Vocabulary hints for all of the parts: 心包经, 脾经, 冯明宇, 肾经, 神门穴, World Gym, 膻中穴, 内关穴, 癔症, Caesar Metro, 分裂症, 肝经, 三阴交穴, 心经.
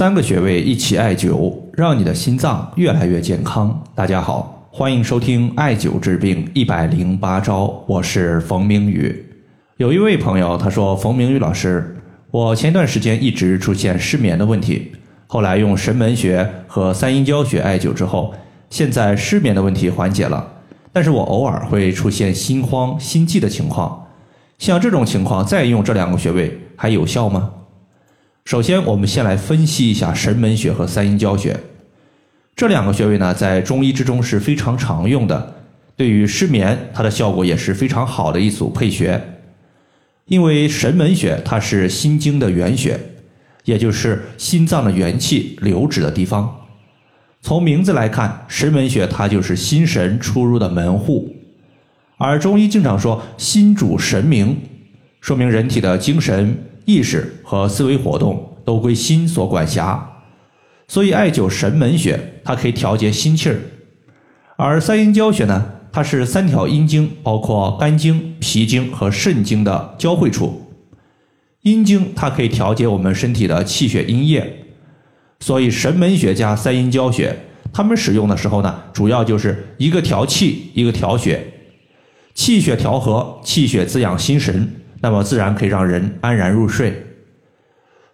3个穴位一起艾灸，让你的心脏越来越健康。大家好，欢迎收听艾灸治病108招，我是冯明宇。有一位朋友他说，冯明宇老师，我前段时间一直出现失眠的问题，后来用神门穴和三阴交穴艾灸之后，现在失眠的问题缓解了，但是我偶尔会出现心慌心悸的情况，像这种情况再用这2个穴位还有效吗？首先我们先来分析一下神门穴和三阴交穴。这2个穴位呢，在中医之中是非常常用的，对于失眠它的效果也是非常好的一组配穴。因为神门穴它是心经的原穴，也就是心脏的元气流止的地方。从名字来看，神门穴它就是心神出入的门户，而中医经常说心主神明，说明人体的精神意识和思维活动都归心所管辖，所以艾灸神门穴它可以调节心气儿。而三阴交穴呢，它是3条阴经，包括肝经、脾经和肾经的交汇处。阴经它可以调节我们身体的气血阴液，所以神门穴加三阴交穴，他们使用的时候呢，主要就是一个调气，一个调血，气血调和，气血滋养心神，那么自然可以让人安然入睡。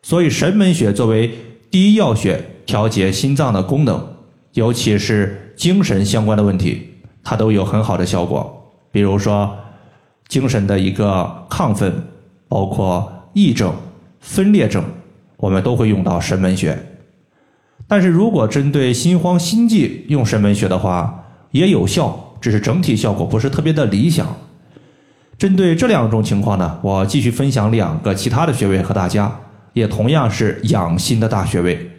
所以神门穴作为第一要穴，调节心脏的功能，尤其是精神相关的问题，它都有很好的效果，比如说精神的一个亢奋，包括癔症、分裂症，我们都会用到神门穴。但是如果针对心慌心悸用神门穴的话也有效，只是整体效果不是特别的理想。针对这2种情况呢，我继续分享2个其他的穴位和大家，也同样是养心的大穴位。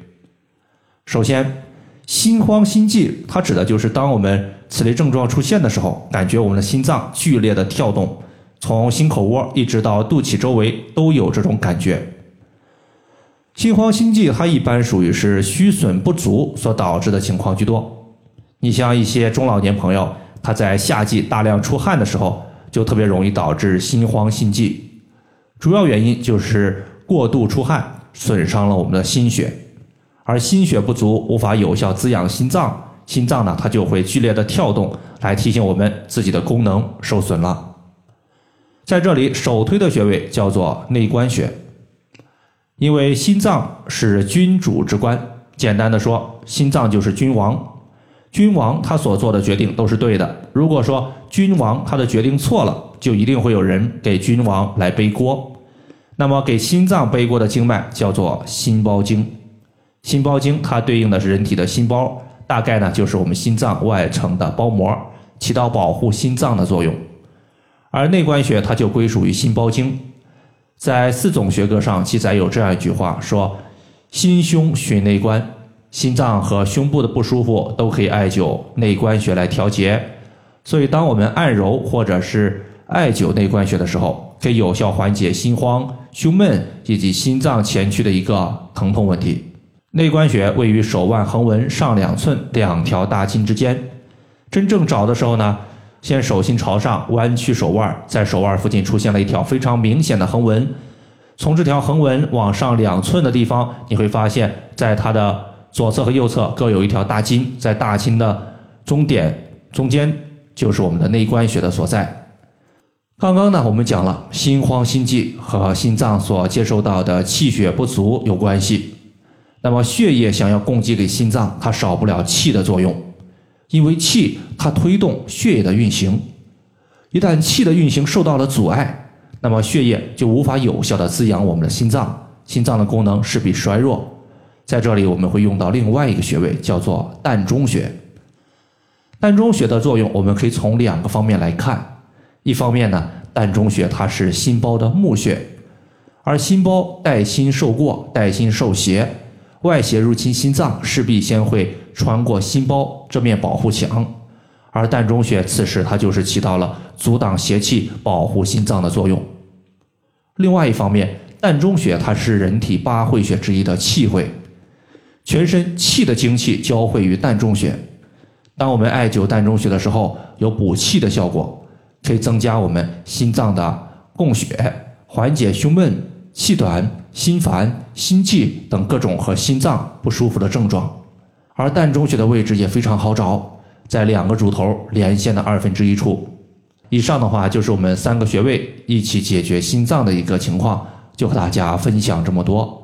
首先，心慌心悸它指的就是当我们此类症状出现的时候，感觉我们的心脏剧烈的跳动，从心口窝一直到肚脐周围都有这种感觉。心慌心悸它一般属于是虚损不足所导致的情况居多。你像一些中老年朋友，他在夏季大量出汗的时候就特别容易导致心慌心悸，主要原因就是过度出汗损伤了我们的心血，而心血不足无法有效滋养心脏，心脏呢它就会剧烈的跳动，来提醒我们自己的功能受损了。在这里首推的穴位叫做内关穴，因为心脏是君主之官，简单的说，心脏就是君王，君王他所做的决定都是对的，如果说君王他的决定错了，就一定会有人给君王来背锅，那么给心脏背锅的经脉叫做心包经。心包经它对应的是人体的心包，大概呢就是我们心脏外层的包膜，起到保护心脏的作用。而内关穴它就归属于心包经，在4种学科上记载有这样一句话，说心胸寻内关，心脏和胸部的不舒服都可以艾灸内关穴来调节，所以当我们按揉或者是艾灸内关穴的时候，可以有效缓解心慌、胸闷以及心脏前区的一个疼痛问题。内关穴位于手腕横纹上2寸2条大筋之间，真正找的时候呢，先手心朝上弯曲手腕，在手腕附近出现了一条非常明显的横纹，从这条横纹往上2寸的地方，你会发现在它的左侧和右侧各有一条大筋，在大筋的中间就是我们的内关穴的所在。刚刚呢我们讲了心慌心悸和心脏所接受到的气血不足有关系，那么血液想要供给给心脏，它少不了气的作用，因为气它推动血液的运行，一旦气的运行受到了阻碍，那么血液就无法有效的滋养我们的心脏，心脏的功能势必衰弱。在这里我们会用到另外一个穴位叫做膻中穴。膻中穴的作用我们可以从2个方面来看，一方面呢，膻中穴它是心包的募穴，而心包带心受过，带心受邪，外邪入侵心脏势必先会穿过心包这面保护墙，而膻中穴此时它就是起到了阻挡邪气、保护心脏的作用。另外一方面，膻中穴它是人体8会穴之一的气会，全身气的精气交汇于膻中穴，当我们艾灸膻中穴的时候，有补气的效果，可以增加我们心脏的供血，缓解胸闷、气短、心烦、心悸等各种和心脏不舒服的症状。而膻中穴的位置也非常好找，在两个乳头连线的1/2处。以上的话就是我们三个穴位一起解决心脏的一个情况，就和大家分享这么多。